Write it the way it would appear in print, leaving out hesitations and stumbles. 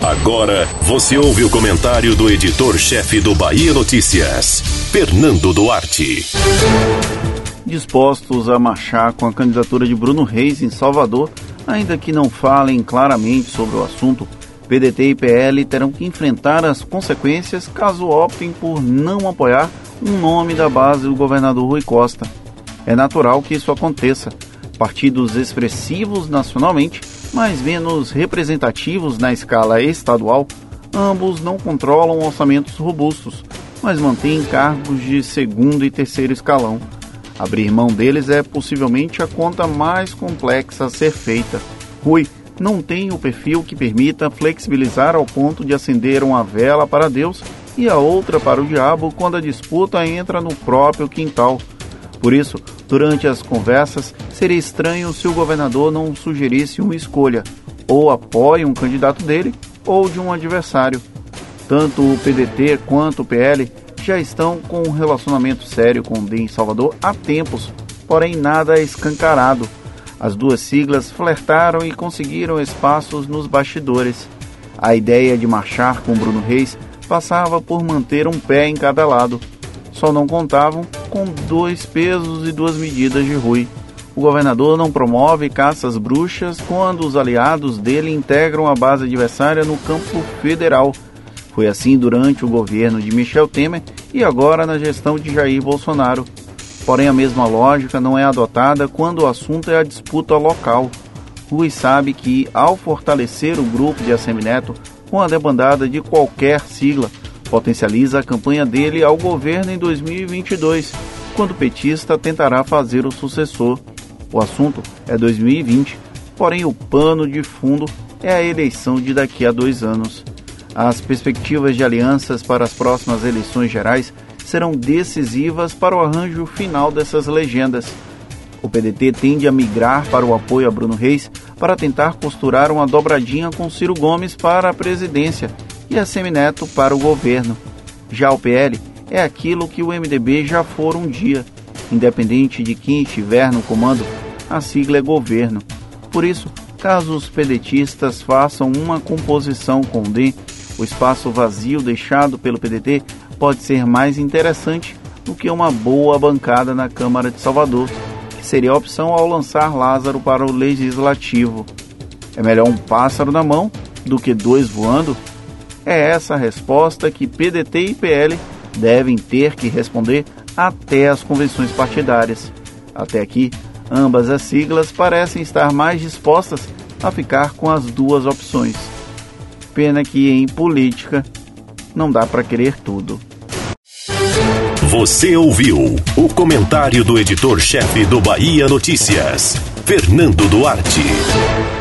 Agora você ouve o comentário do editor-chefe do Bahia Notícias, Fernando Duarte. Dispostos a marchar com a candidatura de Bruno Reis em Salvador, ainda que não falem claramente sobre o assunto, PDT e PL terão que enfrentar as consequências caso optem por não apoiar um nome da base do governador Rui Costa. É natural que isso aconteça. Partidos expressivos nacionalmente, mas menos representativos na escala estadual, ambos não controlam orçamentos robustos, mas mantêm cargos de segundo e terceiro escalão. Abrir mão deles é possivelmente a conta mais complexa a ser feita. Rui não tem o perfil que permita flexibilizar ao ponto de acender uma vela para Deus e a outra para o diabo quando a disputa entra no próprio quintal. Por isso, durante as conversas, seria estranho se o governador não sugerisse uma escolha, ou apoie um candidato dele ou de um adversário. Tanto o PDT quanto o PL já estão com um relacionamento sério com o Ben Salvador há tempos, porém nada escancarado. As duas siglas flertaram e conseguiram espaços nos bastidores. A ideia de marchar com Bruno Reis passava por manter um pé em cada lado. Só não contavam com dois pesos e duas medidas de Rui. O governador não promove caças bruxas quando os aliados dele integram a base adversária no campo federal. Foi assim durante o governo de Michel Temer e agora na gestão de Jair Bolsonaro. Porém, a mesma lógica não é adotada quando o assunto é a disputa local. Rui sabe que, ao fortalecer o grupo de Assemineto com a debandada de qualquer sigla, potencializa a campanha dele ao governo em 2022, quando o petista tentará fazer o sucessor. O assunto é 2020, porém o pano de fundo é a eleição de daqui a 2 anos. As perspectivas de alianças para as próximas eleições gerais serão decisivas para o arranjo final dessas legendas. O PDT tende a migrar para o apoio a Bruno Reis para tentar costurar uma dobradinha com Ciro Gomes para a presidência e Assemineto para o governo. Já o PL é aquilo que o MDB já for um dia. Independente de quem estiver no comando, a sigla é governo. Por isso, caso os pedetistas façam uma composição com o D, o espaço vazio deixado pelo PDT pode ser mais interessante do que uma boa bancada na Câmara de Salvador, que seria a opção ao lançar Lázaro para o Legislativo. É melhor um pássaro na mão do que 2 voando? É essa a resposta que PDT e PL devem ter que responder até as convenções partidárias. Até aqui, ambas as siglas parecem estar mais dispostas a ficar com as duas opções. Pena que em política não dá para querer tudo. Você ouviu o comentário do editor-chefe do Bahia Notícias, Fernando Duarte.